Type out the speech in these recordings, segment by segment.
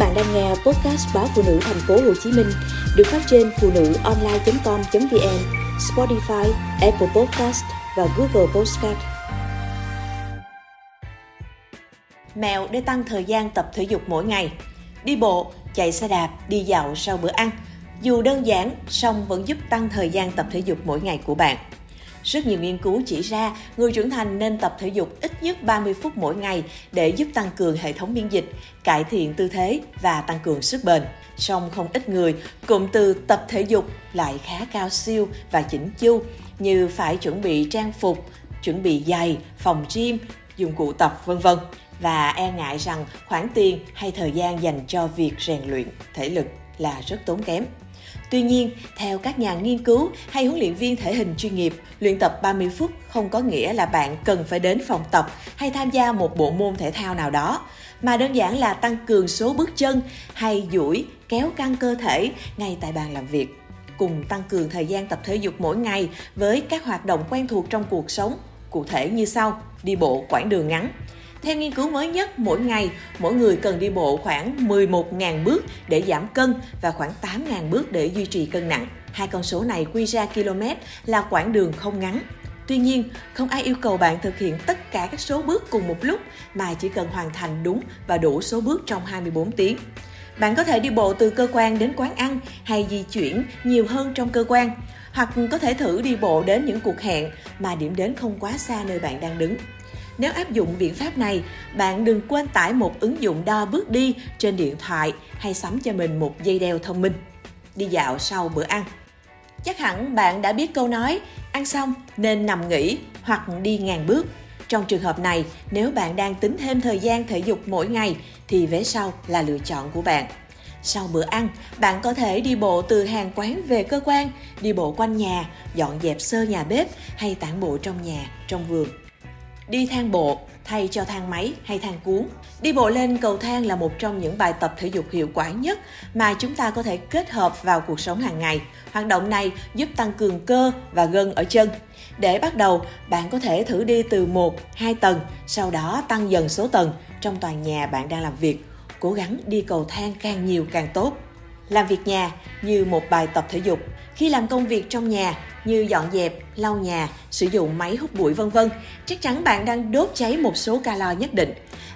bạn đang nghe podcast Báo Phụ Nữ thành phố Hồ Chí Minh được phát trên phụ nữ online.com.vn, Spotify, Apple Podcast và Google Podcast. Mẹo để tăng thời gian tập thể dục mỗi ngày. Đi bộ, chạy xe đạp, đi dạo sau bữa ăn. Dù đơn giản, song vẫn giúp tăng thời gian tập thể dục mỗi ngày của bạn. Rất nhiều nghiên cứu chỉ ra người trưởng thành nên tập thể dục ít nhất 30 phút mỗi ngày để giúp tăng cường hệ thống miễn dịch, cải thiện tư thế và tăng cường sức bền. Song không ít người, cụm từ tập thể dục lại khá cao siêu và chỉnh chu như phải chuẩn bị trang phục, chuẩn bị giày, phòng gym, dụng cụ tập v.v. và e ngại rằng khoản tiền hay thời gian dành cho việc rèn luyện thể lực là rất tốn kém. Tuy nhiên, theo các nhà nghiên cứu hay huấn luyện viên thể hình chuyên nghiệp, luyện tập 30 phút không có nghĩa là bạn cần phải đến phòng tập hay tham gia một bộ môn thể thao nào đó, mà đơn giản là tăng cường số bước chân hay duỗi, kéo căng cơ thể ngay tại bàn làm việc. Cùng tăng cường thời gian tập thể dục mỗi ngày với các hoạt động quen thuộc trong cuộc sống, cụ thể như sau: đi bộ quãng đường ngắn. Theo nghiên cứu mới nhất, mỗi ngày, mỗi người cần đi bộ khoảng 11.000 bước để giảm cân và khoảng 8.000 bước để duy trì cân nặng. Hai con số này quy ra km là quãng đường không ngắn. Tuy nhiên, không ai yêu cầu bạn thực hiện tất cả các số bước cùng một lúc mà chỉ cần hoàn thành đúng và đủ số bước trong 24 tiếng. Bạn có thể đi bộ từ cơ quan đến quán ăn hay di chuyển nhiều hơn trong cơ quan, hoặc có thể thử đi bộ đến những cuộc hẹn mà điểm đến không quá xa nơi bạn đang đứng. Nếu áp dụng biện pháp này, bạn đừng quên tải một ứng dụng đo bước đi trên điện thoại hay sắm cho mình một dây đeo thông minh. Đi dạo sau bữa ăn. Chắc hẳn bạn đã biết câu nói, ăn xong nên nằm nghỉ hoặc đi 1.000 bước. Trong trường hợp này, nếu bạn đang tính thêm thời gian thể dục mỗi ngày thì vế sau là lựa chọn của bạn. Sau bữa ăn, bạn có thể đi bộ từ hàng quán về cơ quan, đi bộ quanh nhà, dọn dẹp sơ nhà bếp hay tản bộ trong nhà, trong vườn. Đi thang bộ thay cho thang máy hay thang cuốn. Đi bộ lên cầu thang là một trong những bài tập thể dục hiệu quả nhất mà chúng ta có thể kết hợp vào cuộc sống hàng ngày. Hoạt động này giúp tăng cường cơ và gân ở chân. Để bắt đầu, bạn có thể thử đi từ 1-2 tầng, sau đó tăng dần số tầng trong tòa nhà bạn đang làm việc. Cố gắng đi cầu thang càng nhiều càng tốt. Làm việc nhà như một bài tập thể dục. Khi làm công việc trong nhà như dọn dẹp, lau nhà, sử dụng máy hút bụi v.v. chắc chắn bạn đang đốt cháy một số calo nhất định.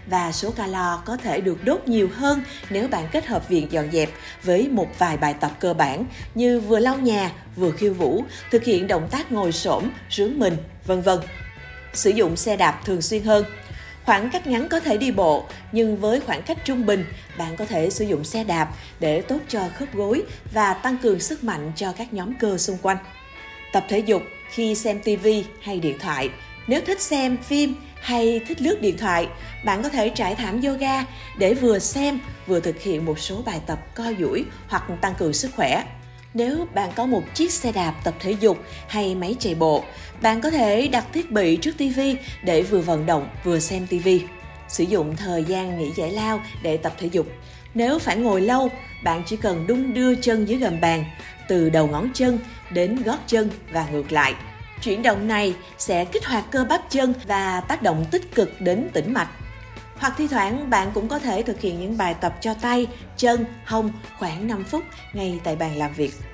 Và số calo có thể được đốt nhiều hơn nếu bạn kết hợp việc dọn dẹp với một vài bài tập cơ bản như vừa lau nhà, vừa khiêu vũ, thực hiện động tác ngồi xổm, rướn mình, v.v. Sử dụng xe đạp thường xuyên hơn. Khoảng cách ngắn có thể đi bộ, nhưng với khoảng cách trung bình, bạn có thể sử dụng xe đạp để tốt cho khớp gối và tăng cường sức mạnh cho các nhóm cơ xung quanh. Tập thể dục khi xem TV hay điện thoại. Nếu thích xem phim hay thích lướt điện thoại, bạn có thể trải thảm yoga để vừa xem vừa thực hiện một số bài tập co duỗi hoặc tăng cường sức khỏe. Nếu bạn có một chiếc xe đạp tập thể dục hay máy chạy bộ, bạn có thể đặt thiết bị trước TV để vừa vận động vừa xem TV. Sử dụng thời gian nghỉ giải lao để tập thể dục. Nếu phải ngồi lâu, bạn chỉ cần đung đưa chân dưới gầm bàn, từ đầu ngón chân đến gót chân và ngược lại. Chuyển động này sẽ kích hoạt cơ bắp chân và tác động tích cực đến tĩnh mạch. Hoặc thi thoảng bạn cũng có thể thực hiện những bài tập cho tay, chân, hông khoảng 5 phút ngay tại bàn làm việc.